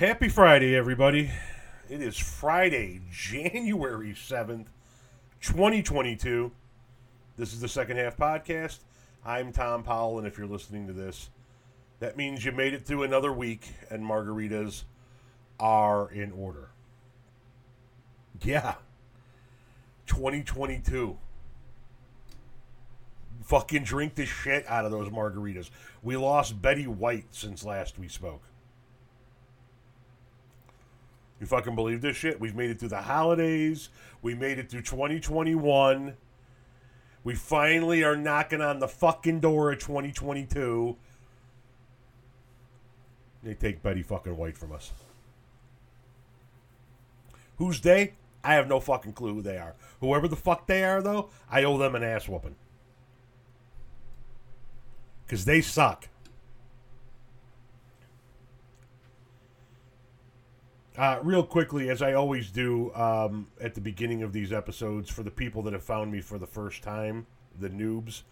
Happy Friday, everybody. It is Friday, January 7th, 2022. This is the Second Half Podcast. I'm Tom Powell, and if you're listening to this, that means you made it through another week, and margaritas are in order. Yeah. 2022. Fucking drink the shit out of those margaritas. We lost Betty White since last we spoke. You fucking believe this shit? We've made it through the holidays. We made it through 2021. We finally are knocking on the fucking door of 2022. They take Betty fucking White from us. Who's they? I have no fucking clue who they are. Whoever the fuck they are, though, I owe them an ass whooping. Because they suck. Real quickly, as I always do at the beginning of these episodes, for the people that have found me for the first time, the noobs,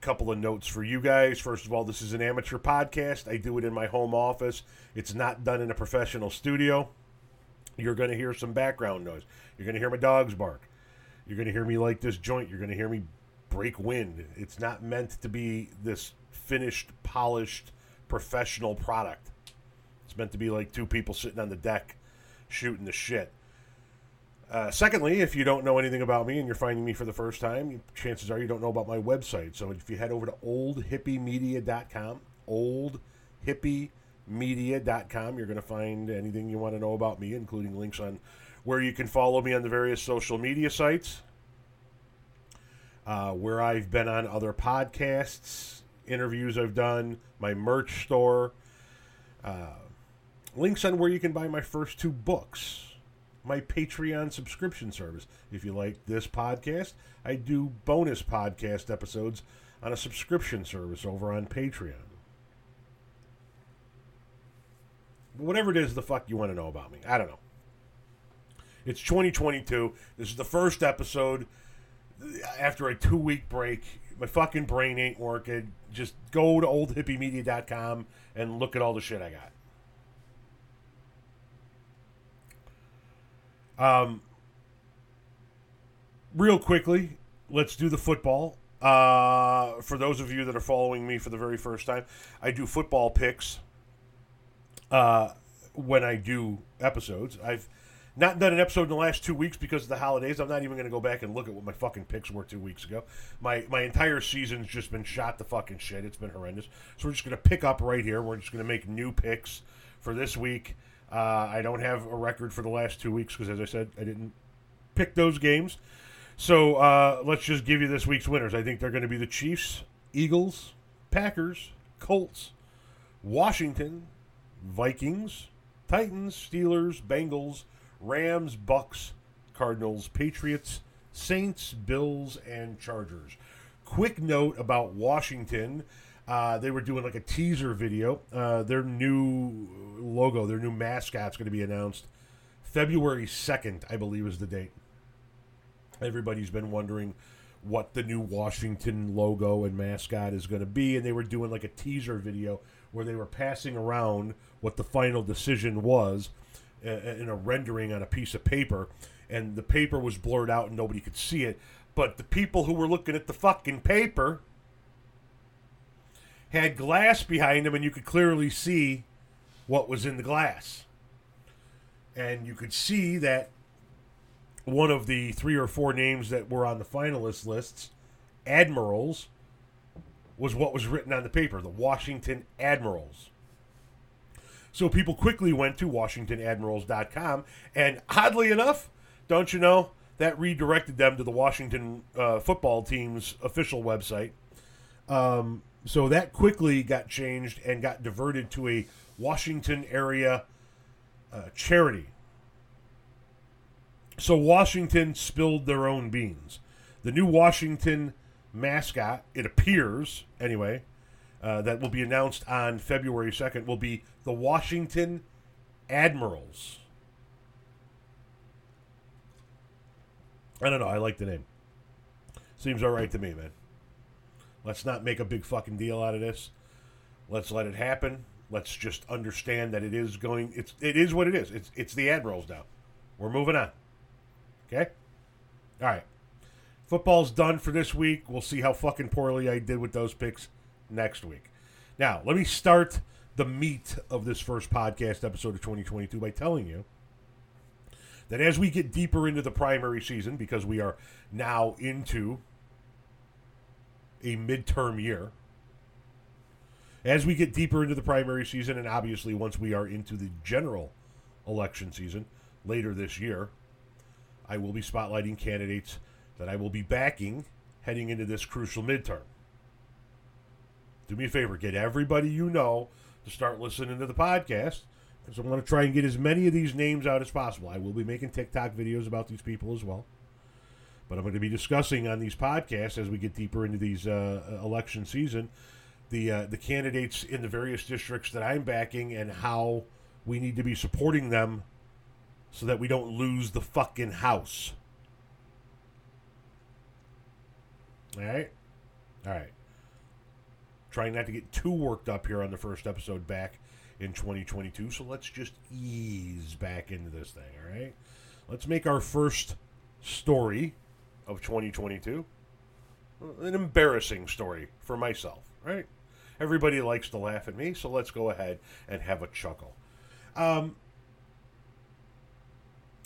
couple of notes for you guys. First of all, this is an amateur podcast. I do it in my home office. It's not done in a professional studio. You're going to hear some background noise. You're going to hear my dogs bark. You're going to hear me light this joint. You're going to hear me break wind. It's not meant to be this finished, polished, professional product. Meant to be like two people sitting on the deck shooting the shit. Secondly, if you don't know anything about me and you're finding me for the first time, chances are you don't know about my website. So if you head over to oldhippymedia.com, oldhippymedia.com, you're going to find anything you want to know about me, including links on where you can follow me on the various social media sites, where I've been on other podcasts, interviews I've done, my merch store, links on where you can buy my first two books, my Patreon subscription service. If you like this podcast, I do bonus podcast episodes on a subscription service over on Patreon. But whatever it is, the fuck you want to know about me, I don't know. It's 2022. This is the first episode after a 2-week break. My fucking brain ain't working. Just go to oldhippymedia.com and look at all the shit I got. Real quickly, let's do the football. For those of you that are following me for the very first time, I do football picks when I do episodes. I've not done an episode in the last 2 weeks because of the holidays. I'm not even going to go back and look at what my fucking picks were 2 weeks ago. My entire season's just been shot to fucking shit. It's been horrendous. So we're just going to pick up right here. We're just going to make new picks for this week. I don't have a record for the last 2 weeks because, as I said, I didn't pick those games. So let's just give you this week's winners. I think they're going to be the Chiefs, Eagles, Packers, Colts, Washington, Vikings, Titans, Steelers, Bengals, Rams, Bucks, Cardinals, Patriots, Saints, Bills, and Chargers. Quick note about Washington. They were doing like a teaser video. Their new logo, their new mascot's going to be announced February 2nd, I believe is the date. Everybody's been wondering what the new Washington logo and mascot is going to be, and they were doing like a teaser video where they were passing around what the final decision was in a rendering on a piece of paper, and the paper was blurred out and nobody could see it, but the people who were looking at the fucking paper had glass behind them, and you could clearly see what was in the glass. And you could see that one of the 3 or 4 names that were on the finalist lists, Admirals, was what was written on the paper, the Washington Admirals. So people quickly went to WashingtonAdmirals.com, and oddly enough, don't you know, that redirected them to the Washington football team's official website. So that quickly got changed and got diverted to a Washington area charity. So Washington spilled their own beans. The new Washington mascot, it appears, anyway, that will be announced on February 2nd, will be the Washington Admirals. I don't know. I like the name. Seems all right to me, man. Let's not make a big fucking deal out of this. Let's let it happen. Let's just understand that it is going. It is what it is. It's the Admirals now. We're moving on. Okay? All right. Football's done for this week. We'll see how fucking poorly I did with those picks next week. Now, let me start the meat of this first podcast episode of 2022 by telling you that as we get deeper into the primary season, because we are now into a midterm year, as we get deeper into the primary season, and obviously once we are into the general election season later this year, I will be spotlighting candidates that I will be backing heading into this crucial midterm. Do me a favor, get everybody you know to start listening to the podcast, because I'm going to try and get as many of these names out as possible. I will be making TikTok videos about these people as well. But I'm going to be discussing on these podcasts as we get deeper into these election season the candidates in the various districts that I'm backing and how we need to be supporting them so that we don't lose the fucking house. All right. Trying not to get too worked up here on the first episode back in 2022, so let's just ease back into this thing, all right? Let's make our first story of 2022 an embarrassing story for myself, right? Everybody likes to laugh at me, so let's go ahead and have a chuckle.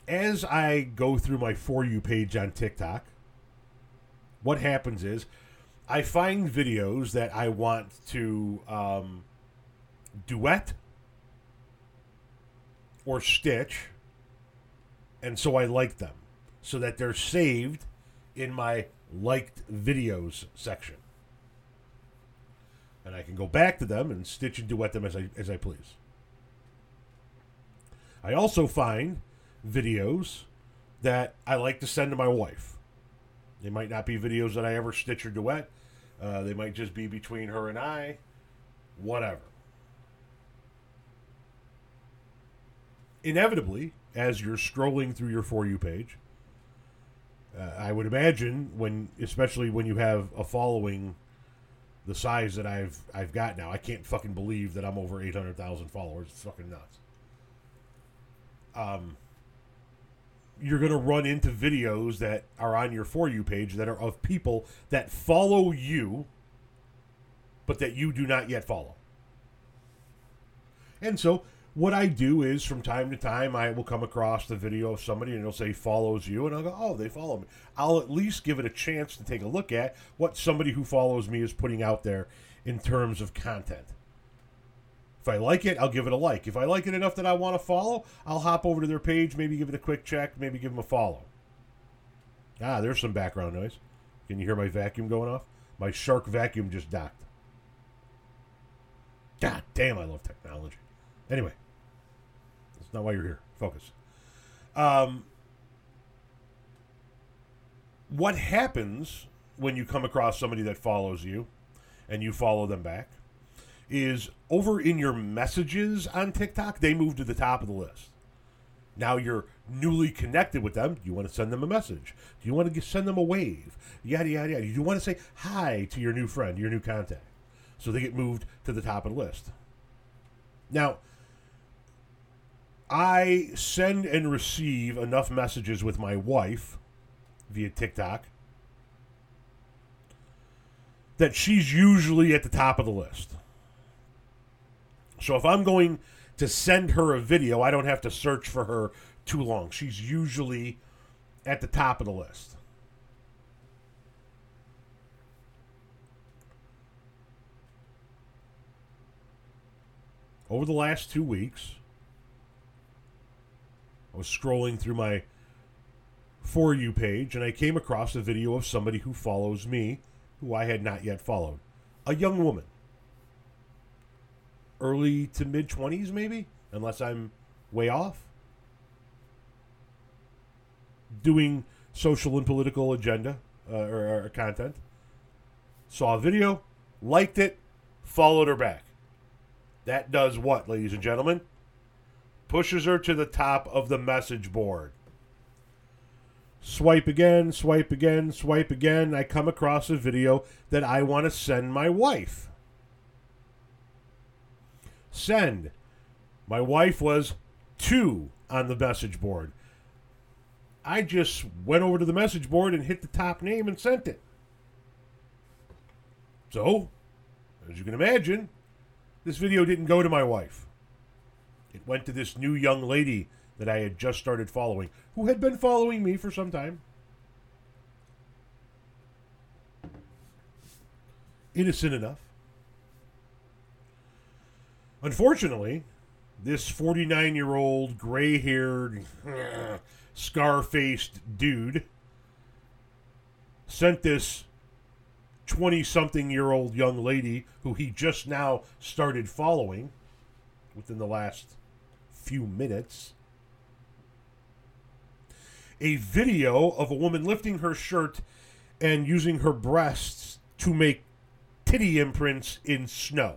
As I go through my For You page on TikTok, what happens is I find videos that I want to duet or stitch, and so I like them so that they're saved in my liked videos section. And I can go back to them and stitch and duet them as I please. I also find videos that I like to send to my wife. They might not be videos that I ever stitch or duet. They might just be between her and I. Whatever. Inevitably, as you're scrolling through your For You page, I would imagine, especially when you have a following the size that I've got now. I can't fucking believe that I'm over 800,000 followers. It's fucking nuts. You're going to run into videos that are on your For You page that are of people that follow you, but that you do not yet follow. And so what I do is from time to time, I will come across the video of somebody and it'll say follows you. And I'll go, oh, they follow me. I'll at least give it a chance to take a look at what somebody who follows me is putting out there in terms of content. If I like it, I'll give it a like. If I like it enough that I want to follow, I'll hop over to their page, maybe give it a quick check, maybe give them a follow. Ah, there's some background noise. Can you hear my vacuum going off? My Shark vacuum just docked. God damn, I love technology. Anyway, that's not why you're here. Focus. What happens when you come across somebody that follows you and you follow them back is over in your messages on TikTok, they move to the top of the list. Now you're newly connected with them. Do you want to send them a message? Do you want to send them a wave? Yada, yada, yada. Do you want to say hi to your new friend, your new contact? So they get moved to the top of the list. Now, I send and receive enough messages with my wife via TikTok that she's usually at the top of the list. So if I'm going to send her a video, I don't have to search for her too long. She's usually at the top of the list. Over the last 2 weeks, I was scrolling through my For You page, and I came across a video of somebody who follows me, who I had not yet followed. A young woman. Early to mid-20s, maybe, unless I'm way off, doing social and political agenda or content. Saw a video, liked it, followed her back. That does what, ladies and gentlemen? Pushes her to the top of the message board. Swipe again, swipe again, swipe again. I come across a video that I want to send my wife. send. My wife was 2 on the message board. I just went over to the message board and hit the top name and sent it. So, as you can imagine, this video didn't go to my wife. It went to this new young lady that I had just started following, who had been following me for some time. Innocent enough. Unfortunately, this 49-year-old, gray-haired, scar-faced dude sent this 20-something-year-old young lady who he just now started following within the last few minutes a video of a woman lifting her shirt and using her breasts to make titty imprints in snow.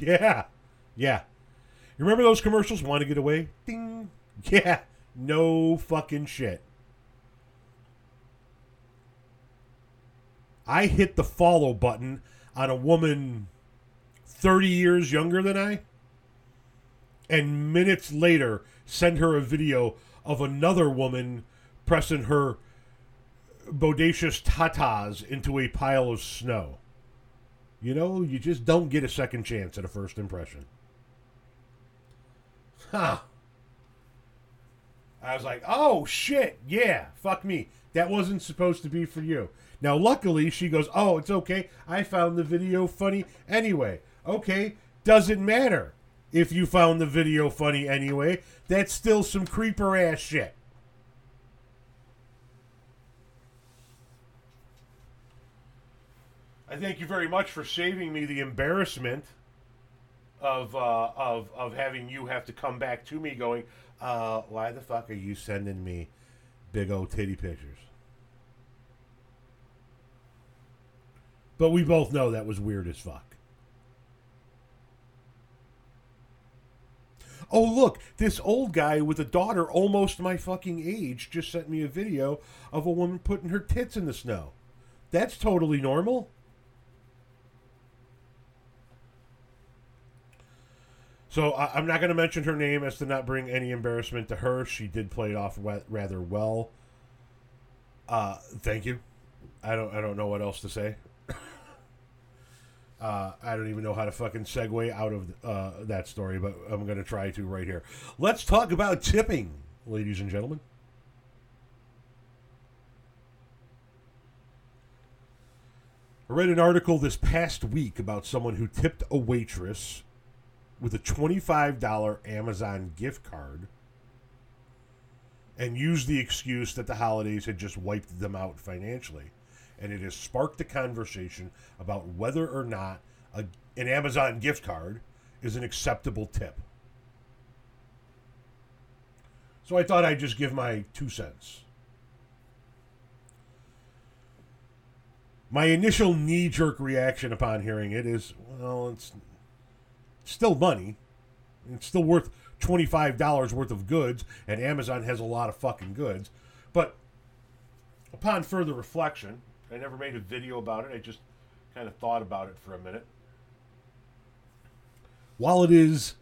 Yeah. You remember those commercials? Want to get away? Ding. Yeah. No fucking shit. I hit the follow button on a woman 30 years younger than I, and minutes later send her a video of another woman pressing her bodacious tatas into a pile of snow. You know, you just don't get a second chance at a first impression. Huh. I was like, oh, shit, yeah, fuck me. That wasn't supposed to be for you. Now, luckily, she goes, oh, it's okay. I found the video funny anyway. Okay, doesn't matter if you found the video funny anyway. That's still some creeper-ass shit. I thank you very much for saving me the embarrassment of having you have to come back to me going, why the fuck are you sending me big old titty pictures? But we both know that was weird as fuck. Oh, look, this old guy with a daughter almost my fucking age just sent me a video of a woman putting her tits in the snow. That's totally normal. So I'm not going to mention her name as to not bring any embarrassment to her. She did play it off rather well. Thank you. I don't know what else to say. I don't even know how to fucking segue out of that story, but I'm going to try to right here. Let's talk about tipping, ladies and gentlemen. I read an article this past week about someone who tipped a waitress with a $25 Amazon gift card and used the excuse that the holidays had just wiped them out financially. And it has sparked a conversation about whether or not an Amazon gift card is an acceptable tip. So I thought I'd just give my 2 cents. My initial knee-jerk reaction upon hearing it is, well, it's still money. It's still worth $25 worth of goods, and Amazon has a lot of fucking goods. But upon further reflection, I never made a video about it. I just kind of thought about it for a minute. While it is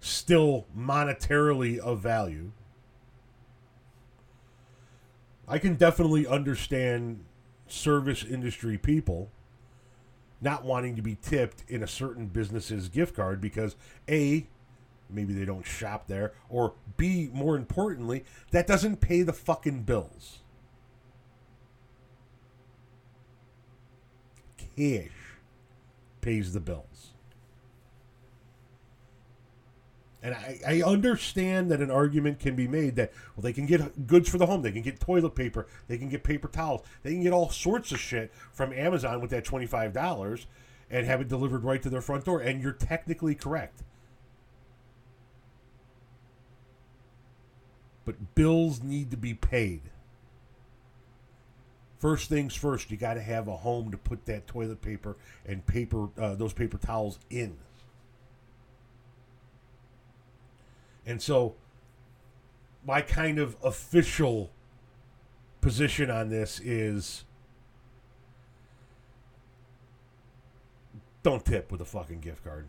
still monetarily of value, I can definitely understand service industry people not wanting to be tipped in a certain business's gift card because A, maybe they don't shop there, or B, more importantly, that doesn't pay the fucking bills. Cash pays the bills. And I understand that an argument can be made that, well, they can get goods for the home. They can get toilet paper. They can get paper towels. They can get all sorts of shit from Amazon with that $25 and have it delivered right to their front door. And you're technically correct. But bills need to be paid. First things first, you got to have a home to put that toilet paper and those paper towels in. And so my kind of official position on this is don't tip with a fucking gift card.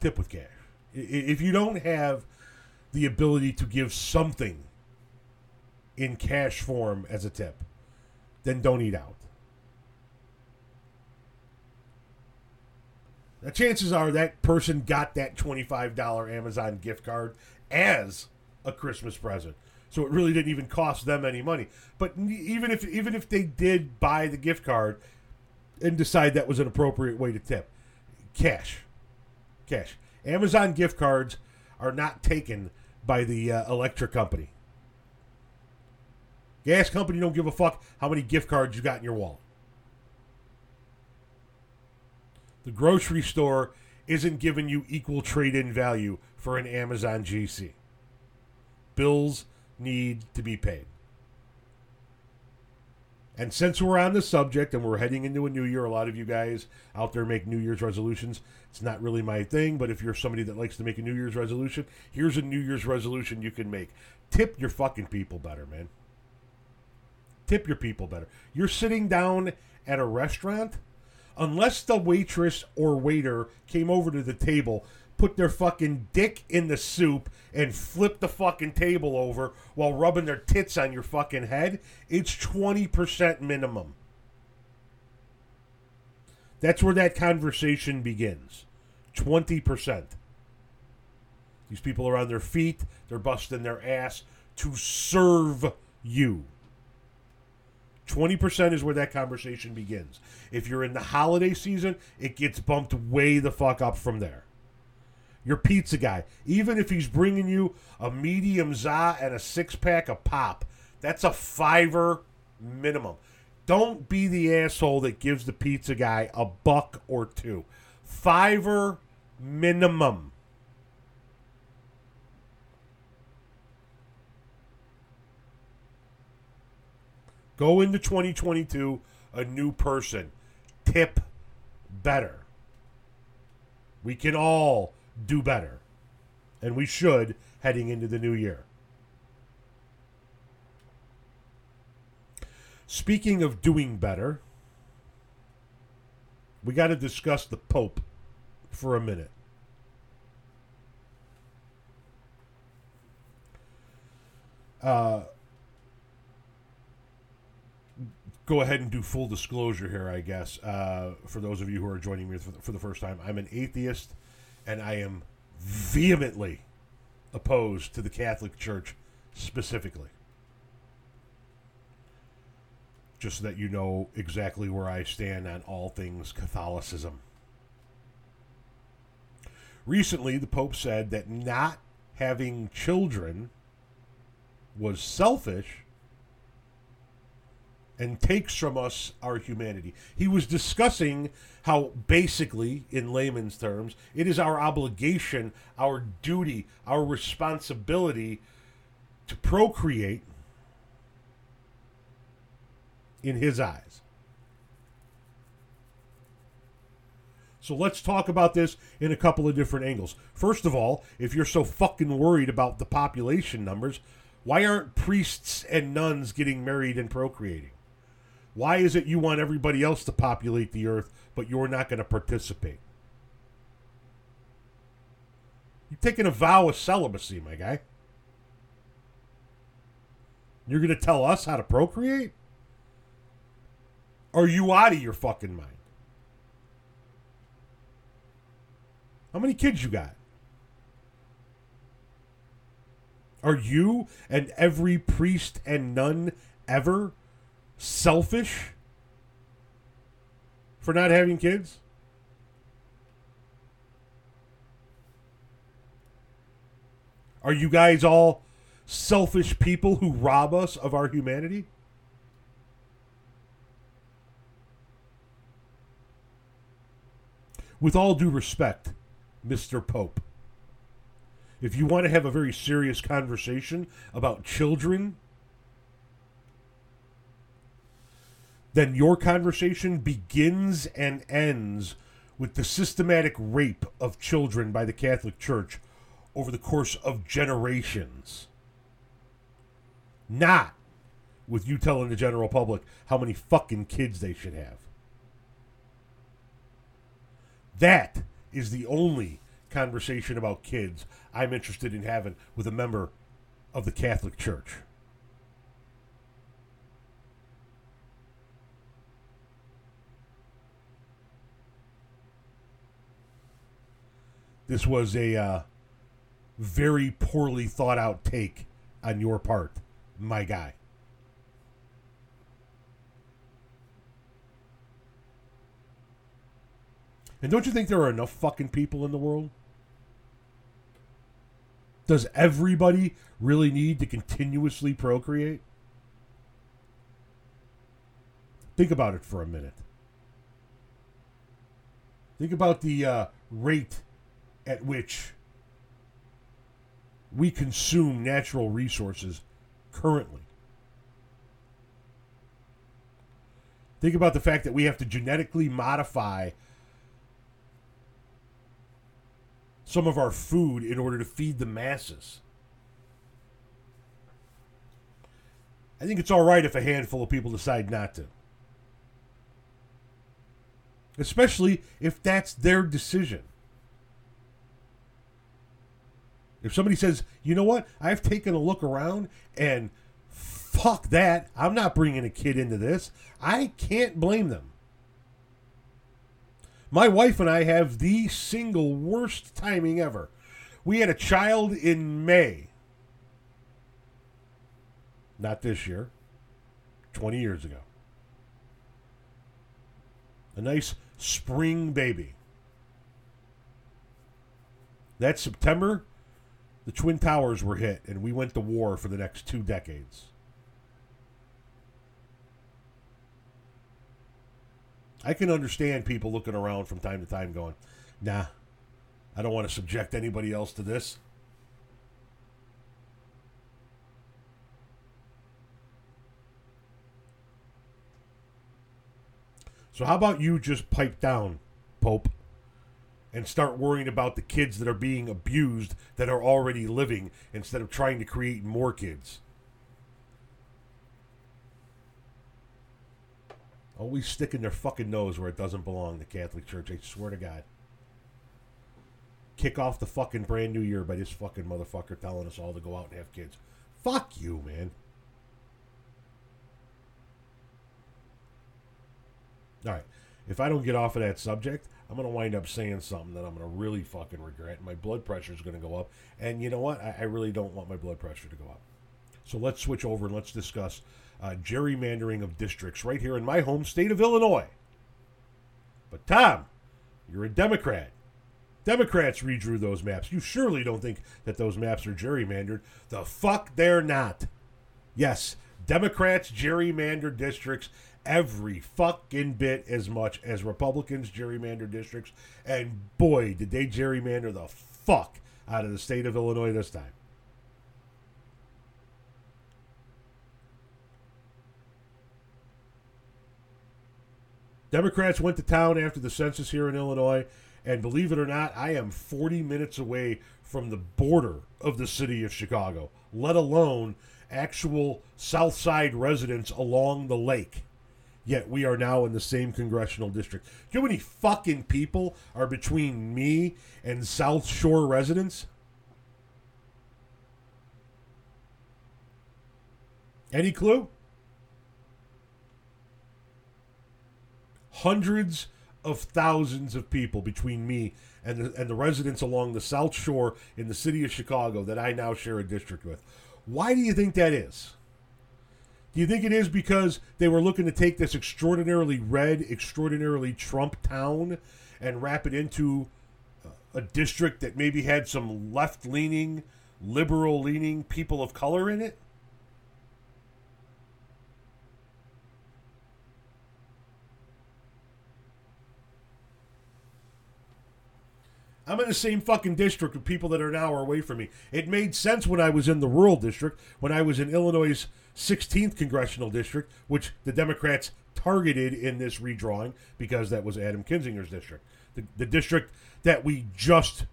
Tip with cash. If you don't have the ability to give something in cash form as a tip, then don't eat out. Now, chances are that person got that $25 Amazon gift card as a Christmas present. So it really didn't even cost them any money. But even if they did buy the gift card and decide that was an appropriate way to tip, cash. Amazon gift cards are not taken by the electric company. Gas company don't give a fuck how many gift cards you got in your wallet. The grocery store isn't giving you equal trade-in value for an Amazon GC. Bills need to be paid. And since we're on the subject and we're heading into a new year, a lot of you guys out there make New Year's resolutions. It's not really my thing, but if you're somebody that likes to make a New Year's resolution, here's a New Year's resolution you can make. Tip your fucking people better, man. Tip your people better. You're sitting down at a restaurant, unless the waitress or waiter came over to the table, put their fucking dick in the soup, and flip the fucking table over while rubbing their tits on your fucking head, it's 20% minimum. That's where that conversation begins. 20%. These people are on their feet, they're busting their ass to serve you. 20% is where that conversation begins. If you're in the holiday season, it gets bumped way the fuck up from there. Your pizza guy, even if he's bringing you a medium za and a six-pack of pop, that's a $5 minimum. Don't be the asshole that gives the pizza guy a buck or two. $5 minimum. Go into 2022 a new person. Tip better. We can all do better. And we should heading into the new year. Speaking of doing better, we got to discuss the Pope for a minute. Go ahead and do full disclosure here, I guess. For those of you who are joining me for the first time, I'm an atheist, and I am vehemently opposed to the Catholic Church specifically. Just so that you know exactly where I stand on all things Catholicism. Recently, the Pope said that not having children was selfish and takes from us our humanity. He was discussing how basically, in layman's terms, it is our obligation, our duty, our responsibility to procreate in his eyes. So let's talk about this in a couple of different angles. First of all, if you're so fucking worried about the population numbers, why aren't priests and nuns getting married and procreating? Why is it you want everybody else to populate the earth, but you're not going to participate? You're taking a vow of celibacy, my guy. You're going to tell us how to procreate? Are you out of your fucking mind? How many kids you got? Are you and every priest and nun ever selfish for not having kids? Are you guys all selfish people who rob us of our humanity? With all due respect, Mr. Pope, if you want to have a very serious conversation about children, then your conversation begins and ends with the systematic rape of children by the Catholic Church over the course of generations. Not with you telling the general public how many fucking kids they should have. That is the only conversation about kids I'm interested in having with a member of the Catholic Church. This was a very poorly thought out take on your part, my guy. And don't you think there are enough fucking people in the world? Does everybody really need to continuously procreate? Think about it for a minute. Think about the rate at which we consume natural resources currently. Think about the fact that we have to genetically modify some of our food in order to feed the masses. I think it's all right if a handful of people decide not to. Especially if that's their decision. If somebody says, you know what, I've taken a look around and fuck that, I'm not bringing a kid into this, I can't blame them. My wife and I have the single worst timing ever. We had a child in May. Not this year. 20 years ago. A nice spring baby. That September, the Twin Towers were hit, and we went to war for the next 2 decades. I can understand people looking around from time to time going, nah, I don't want to subject anybody else to this. So how about you just pipe down, Pope, and start worrying about the kids that are being abused that are already living instead of trying to create more kids. Always sticking their fucking nose where it doesn't belong, the Catholic Church. I swear to God. Kick off the fucking brand new year by this fucking motherfucker telling us all to go out and have kids. Fuck you, man. All right. If I don't get off of that subject, I'm going to wind up saying something that I'm going to really fucking regret. My blood pressure is going to go up. And you know what? I really don't want my blood pressure to go up. So let's switch over and let's discuss gerrymandering of districts right here in my home state of Illinois. But Tom, you're a Democrat. Democrats redrew those maps. You surely don't think that those maps are gerrymandered. The fuck they're not. Yes, Democrats gerrymander districts every fucking bit as much as Republicans gerrymander districts. And boy, did they gerrymander the fuck out of the state of Illinois this time. Democrats went to town after the census here in Illinois, and believe it or not, I am 40 minutes away from the border of the city of Chicago, let alone actual South Side residents along the lake. Yet we are now in the same congressional district. Do you know how many fucking people are between me and South Shore residents? Any clue? Hundreds of thousands of people between me and the residents along the South Shore in the city of Chicago that I now share a district with. Why do you think that is? Do you think it is because they were looking to take this extraordinarily red, extraordinarily Trump town and wrap it into a district that maybe had some left-leaning, liberal-leaning people of color in it? I'm in the same fucking district with people that are an hour away from me. It made sense when I was in the rural district, when I was in Illinois' 16th congressional district, which the Democrats targeted in this redrawing because that was Adam Kinzinger's district. The district that we just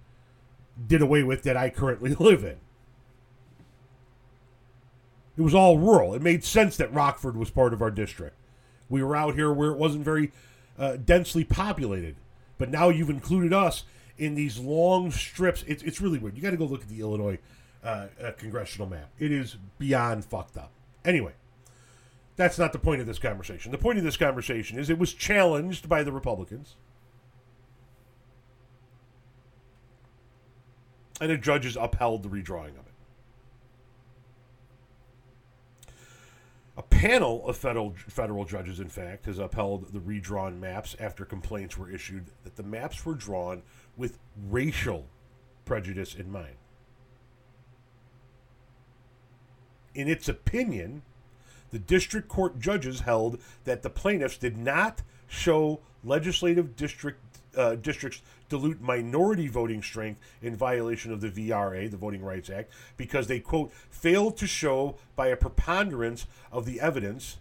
did away with that I currently live in. It was all rural. It made sense that Rockford was part of our district. We were out here where it wasn't very densely populated. But now you've included us in these long strips. It's really weird. You got to go look at the Illinois congressional map. It is beyond fucked up. Anyway, that's not the point of this conversation. The point of this conversation is it was challenged by the Republicans. And the judges upheld the redrawing of it. A panel of federal judges, in fact, has upheld the redrawn maps after complaints were issued that the maps were drawn with racial prejudice in mind. In its opinion, the district court judges held that the plaintiffs did not show legislative districts dilute minority voting strength in violation of the VRA, the Voting Rights Act, because they, quote, failed to show by a preponderance of the evidence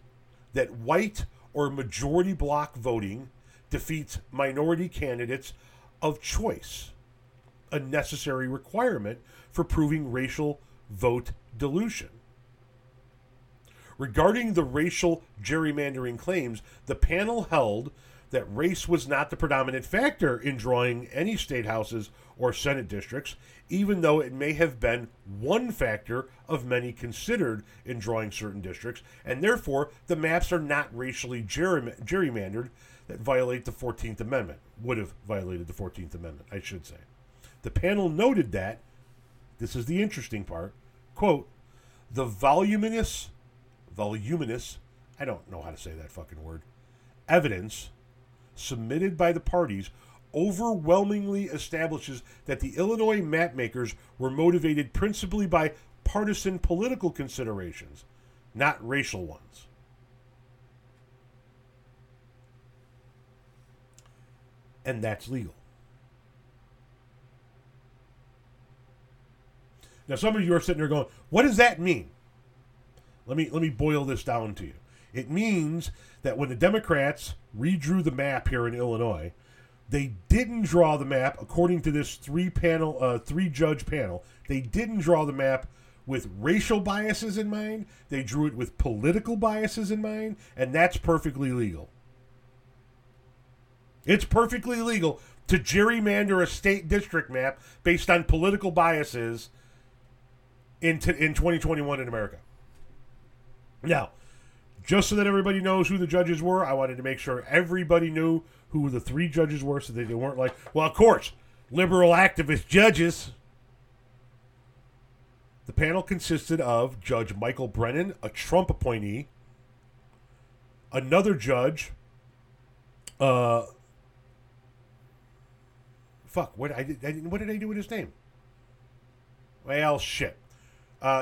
that white or majority block voting defeats minority candidates of choice, a necessary requirement for proving racial vote dilution. Regarding the racial gerrymandering claims, the panel held that race was not the predominant factor in drawing any state houses or Senate districts, even though it may have been one factor of many considered in drawing certain districts, and therefore the maps are not racially gerrymandered that violate the 14th Amendment, would have violated the 14th Amendment, I should say. The panel noted that, this is the interesting part, quote, the voluminous, I don't know how to say that fucking word, evidence submitted by the parties overwhelmingly establishes that the Illinois map makers were motivated principally by partisan political considerations, not racial ones. And that's legal. Now, some of you are sitting there going, what does that mean? Let me boil this down to you. It means that when the Democrats redrew the map here in Illinois, they didn't draw the map according to this three-judge panel. They didn't draw the map with racial biases in mind. They drew it with political biases in mind, and that's perfectly legal. It's perfectly legal to gerrymander a state district map based on political biases in 2021 in America. Now, just so that everybody knows who the judges were, I wanted to make sure everybody knew who the three judges were so that they weren't like, well, of course, liberal activist judges. The panel consisted of Judge Michael Brennan, a Trump appointee, another judge, what did I do with his name? Well, shit.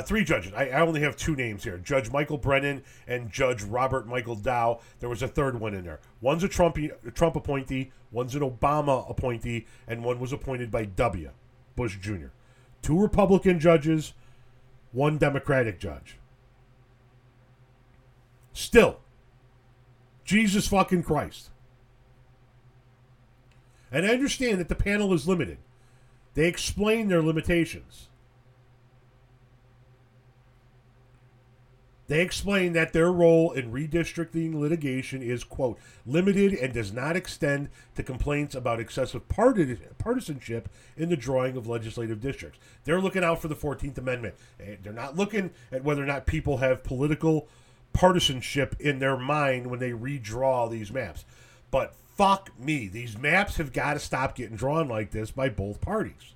Three judges. I only have two names here. Judge Michael Brennan and Judge Robert Michael Dow. There was a third one in there. One's a Trump appointee, one's an Obama appointee, and one was appointed by W. Bush Jr. Two Republican judges, one Democratic judge. Still, Jesus fucking Christ. And I understand that the panel is limited. They explain their limitations. They explain that their role in redistricting litigation is, quote, limited and does not extend to complaints about excessive partisanship in the drawing of legislative districts. They're looking out for the 14th Amendment. They're not looking at whether or not people have political partisanship in their mind when they redraw these maps. But fuck me, these maps have got to stop getting drawn like this by both parties.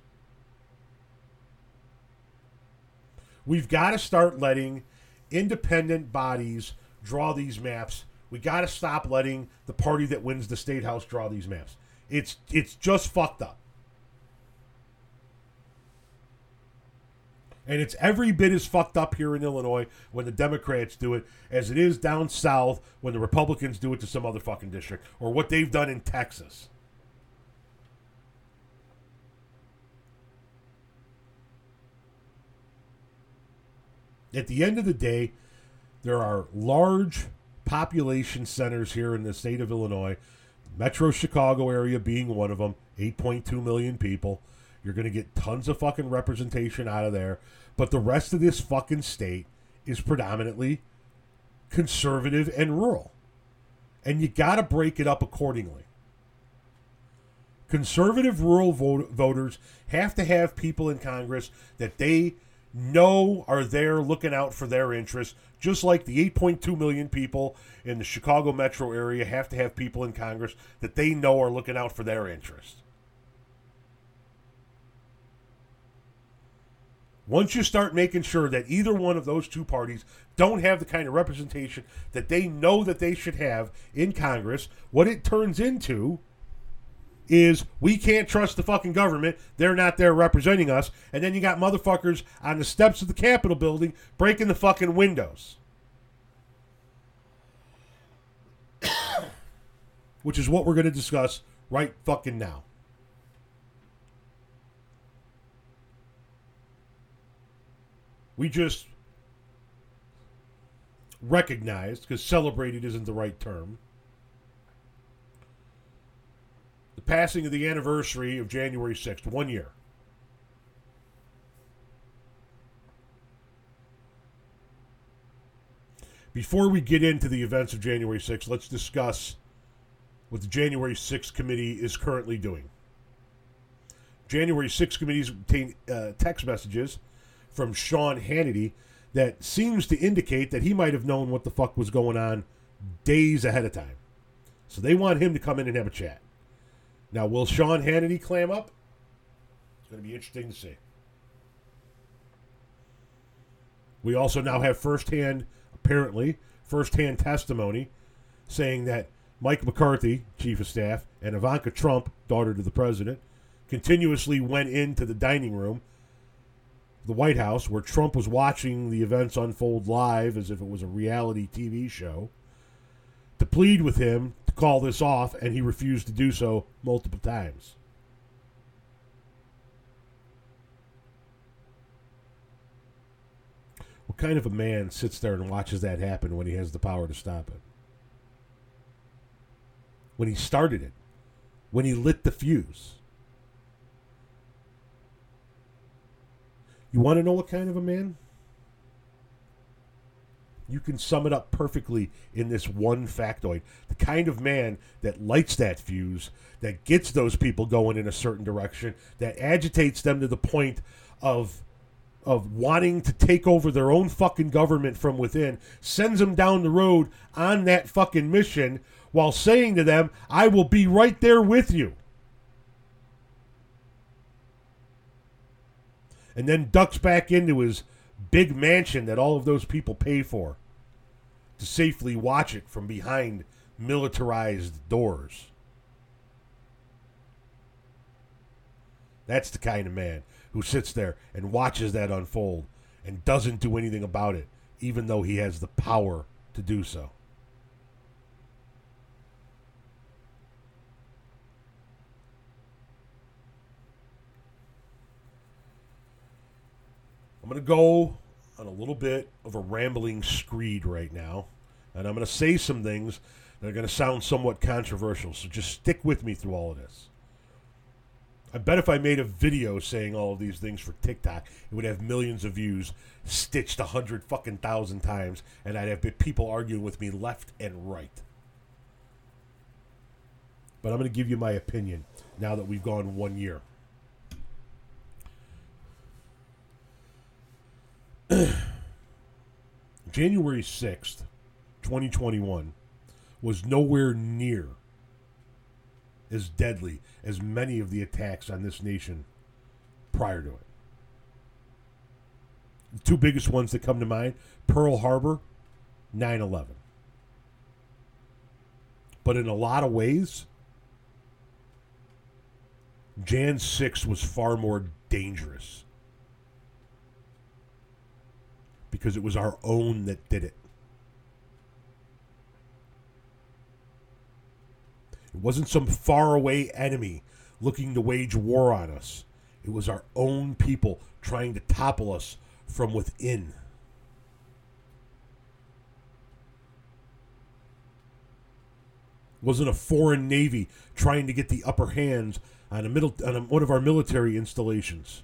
We've got to start letting independent bodies draw these maps. We got to stop letting the party that wins the state house draw these maps. It's just fucked up. And it's every bit as fucked up here in Illinois when the Democrats do it as it is down south when the Republicans do it to some other fucking district or what they've done in Texas. At the end of the day, there are large population centers here in the state of Illinois, Metro Chicago area being one of them, 8.2 million people. You're going to get tons of fucking representation out of there. But the rest of this fucking state is predominantly conservative and rural. And you got to break it up accordingly. Conservative rural voters have to have people in Congress that they know are there looking out for their interests, just like the 8.2 million people in the Chicago metro area have to have people in Congress that they know are looking out for their interests. Once you start making sure that either one of those two parties don't have the kind of representation that they know that they should have in Congress, what it turns into is we can't trust the fucking government. They're not there representing us. And then you got motherfuckers on the steps of the Capitol building breaking the fucking windows. Which is what we're going to discuss right fucking now. We just recognized, because celebrated isn't the right term, the passing of the anniversary of January 6th, 1 year. Before we get into the events of January 6th, let's discuss what the January 6th committee is currently doing. January 6th committees obtain text messages from Sean Hannity that seems to indicate that he might have known what the fuck was going on days ahead of time. So they want him to come in and have a chat. Now, will Sean Hannity clam up? It's going to be interesting to see. We also now have firsthand testimony saying that Mike McCarthy, chief of staff, and Ivanka Trump, daughter to the president, continuously went into the dining room, the White House, where Trump was watching the events unfold live as if it was a reality TV show, to plead with him to call this off, and he refused to do so multiple times. What kind of a man sits there and watches that happen when he has the power to stop it? When he started it? When he lit the fuse? You want to know what kind of a man? You can sum it up perfectly in this one factoid. The kind of man that lights that fuse, that gets those people going in a certain direction, that agitates them to the point of wanting to take over their own fucking government from within, sends them down the road on that fucking mission while saying to them, I will be right there with you. And then ducks back into his big mansion that all of those people pay for to safely watch it from behind militarized doors. That's the kind of man who sits there and watches that unfold and doesn't do anything about it, even though he has the power to do so. I'm going to go on a little bit of a rambling screed right now, and I'm going to say some things that are going to sound somewhat controversial, so just stick with me through all of this. I bet if I made a video saying all of these things for TikTok, it would have millions of views stitched 100,000 times, and I'd have people arguing with me left and right. But I'm going to give you my opinion now that we've gone 1 year. January 6th, 2021 was nowhere near as deadly as many of the attacks on this nation prior to it. The two biggest ones that come to mind, Pearl Harbor, 9/11. But in a lot of ways, Jan 6 was far more dangerous, because it was our own that did it. It wasn't some faraway enemy looking to wage war on us. It was our own people trying to topple us from within. It wasn't a foreign navy trying to get the upper hands on one of our military installations.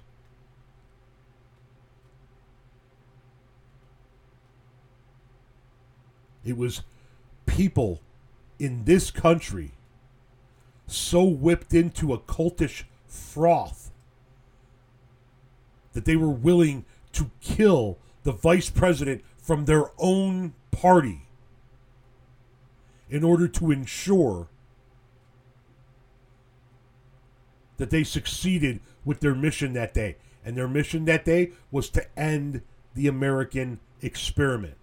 It was people in this country so whipped into a cultish froth that they were willing to kill the vice president from their own party in order to ensure that they succeeded with their mission that day. And their mission that day was to end the American experiment.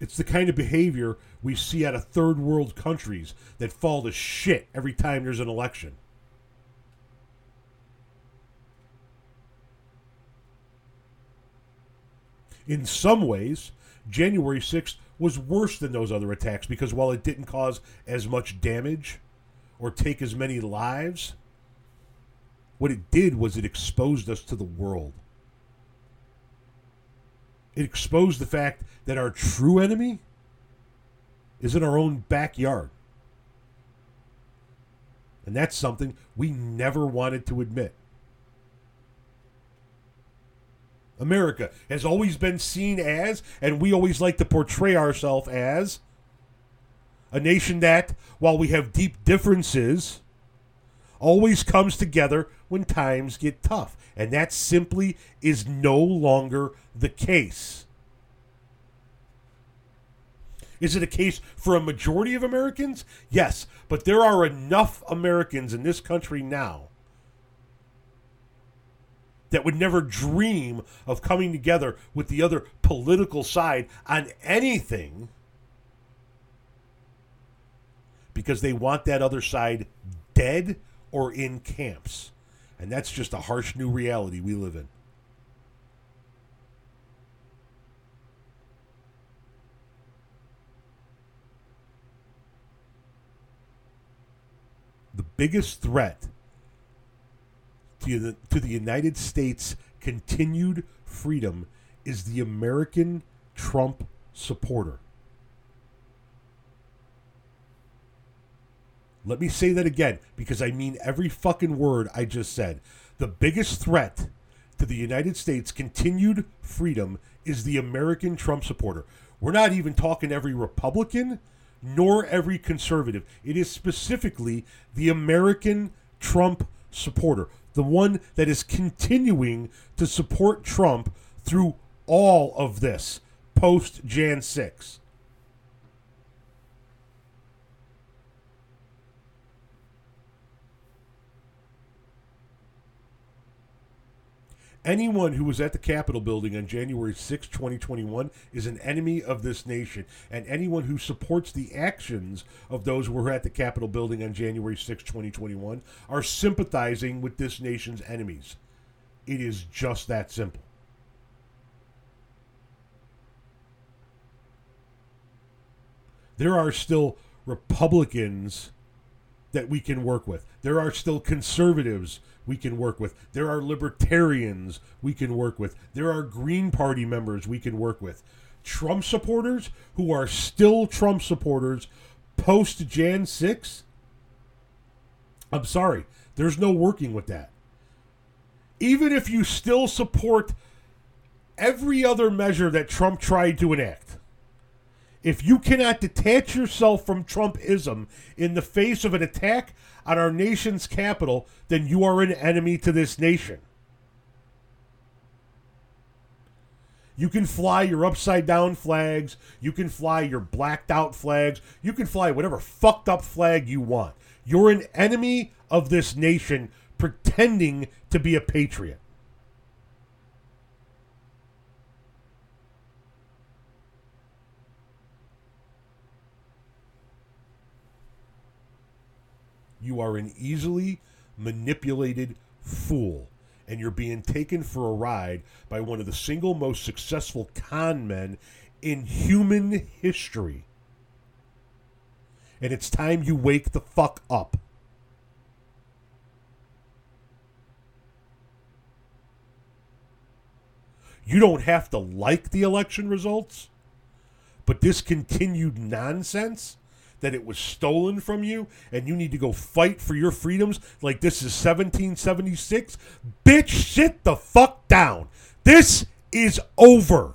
It's the kind of behavior we see out of third world countries that fall to shit every time there's an election. In some ways, January 6th was worse than those other attacks because while it didn't cause as much damage or take as many lives, what it did was it exposed us to the world. It exposed the fact that our true enemy is in our own backyard. And that's something we never wanted to admit. America has always been seen as, and we always like to portray ourselves as, a nation that, while we have deep differences, always comes together when times get tough. And that simply is no longer the case. Is it a case for a majority of Americans? Yes, but there are enough Americans in this country now that would never dream of coming together with the other political side on anything because they want that other side dead or in camps. And that's just a harsh new reality we live in. The biggest threat to the United States' continued freedom is the American Trump supporter. Let me say that again, because I mean every fucking word I just said. The biggest threat to the United States' continued freedom is the American Trump supporter. We're not even talking every Republican nor every conservative. It is specifically the American Trump supporter, the one that is continuing to support Trump through all of this post Jan 6. Anyone who was at the Capitol building on January 6, 2021 is an enemy of this nation. And anyone who supports the actions of those who were at the Capitol building on January 6, 2021 are sympathizing with this nation's enemies. It is just that simple. There are still Republicans that we can work with. There are still conservatives we can work with. There are libertarians we can work with. There are Green Party members we can work with. Trump supporters who are still Trump supporters post Jan 6? I'm sorry, there's no working with that. Even if you still support every other measure that Trump tried to enact, if you cannot detach yourself from Trumpism in the face of an attack on our nation's capital, then you are an enemy to this nation. You can fly your upside down flags. You can fly your blacked out flags. You can fly whatever fucked up flag you want. You're an enemy of this nation pretending to be a patriot. You are an easily manipulated fool, and you're being taken for a ride by one of the single most successful con men in human history. And it's time you wake the fuck up. You don't have to like the election results, but this continued nonsense that it was stolen from you, and you need to go fight for your freedoms like this is 1776, bitch, sit the fuck down. This is over.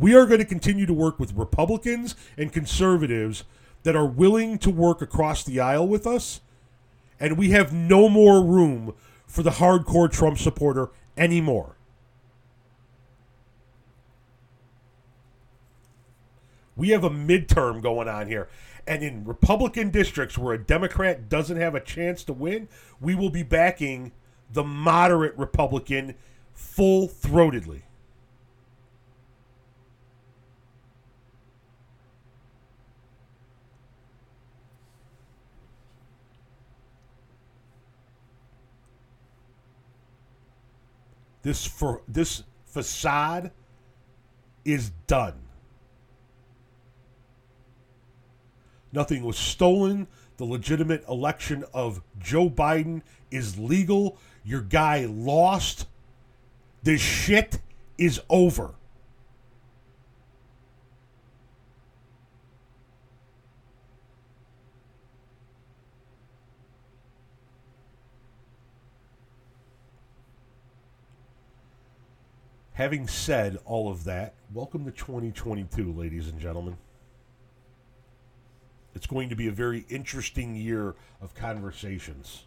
We are going to continue to work with Republicans and conservatives that are willing to work across the aisle with us, and we have no more room for the hardcore Trump supporter anymore. We have a midterm going on here, and in Republican districts where a Democrat doesn't have a chance to win, we will be backing the moderate Republican full-throatedly. This facade is done. Nothing was stolen. The legitimate election of Joe Biden is legal. Your guy lost. This shit is over. Having said all of that, welcome to 2022, ladies and gentlemen. It's going to be a very interesting year of conversations.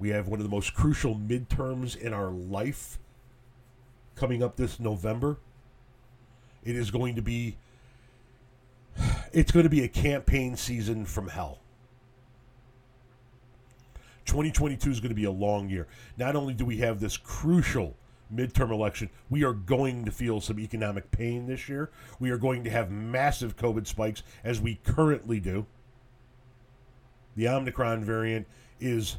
We have one of the most crucial midterms in our life coming up this November. It's going to be a campaign season from hell. 2022 is going to be a long year. Not only do we have this crucial midterm election, we are going to feel some economic pain this year. We are going to have massive COVID spikes as we currently do. The Omicron variant is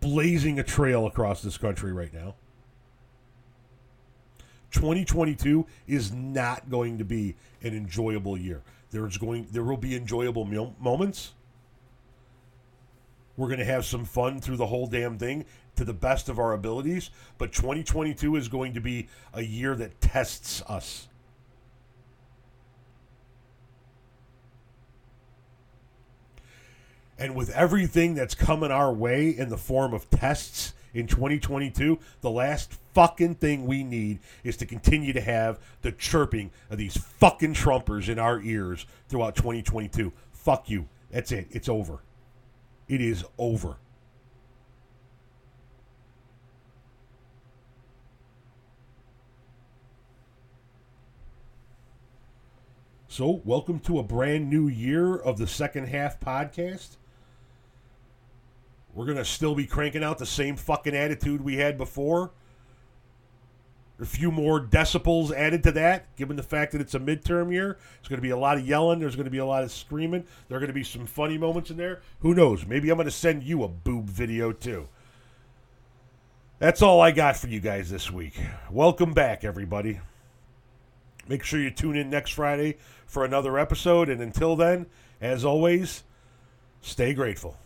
blazing a trail across this country right now. 2022 is not going to be an enjoyable year. There will be enjoyable moments. We're going to have some fun through the whole damn thing to the best of our abilities. But 2022 is going to be a year that tests us. And with everything that's coming our way in the form of tests in 2022, the last fucking thing we need is to continue to have the chirping of these fucking Trumpers in our ears throughout 2022. Fuck you. That's it. It's over. It is over. So, welcome to a brand new year of the Second Half Podcast. We're going to still be cranking out the same fucking attitude we had before. A few more decibels added to that, given the fact that it's a midterm year. It's going to be a lot of yelling. There's going to be a lot of screaming. There are going to be some funny moments in there. Who knows? Maybe I'm going to send you a boob video, too. That's all I got for you guys this week. Welcome back, everybody. Make sure you tune in next Friday for another episode. And until then, as always, stay grateful.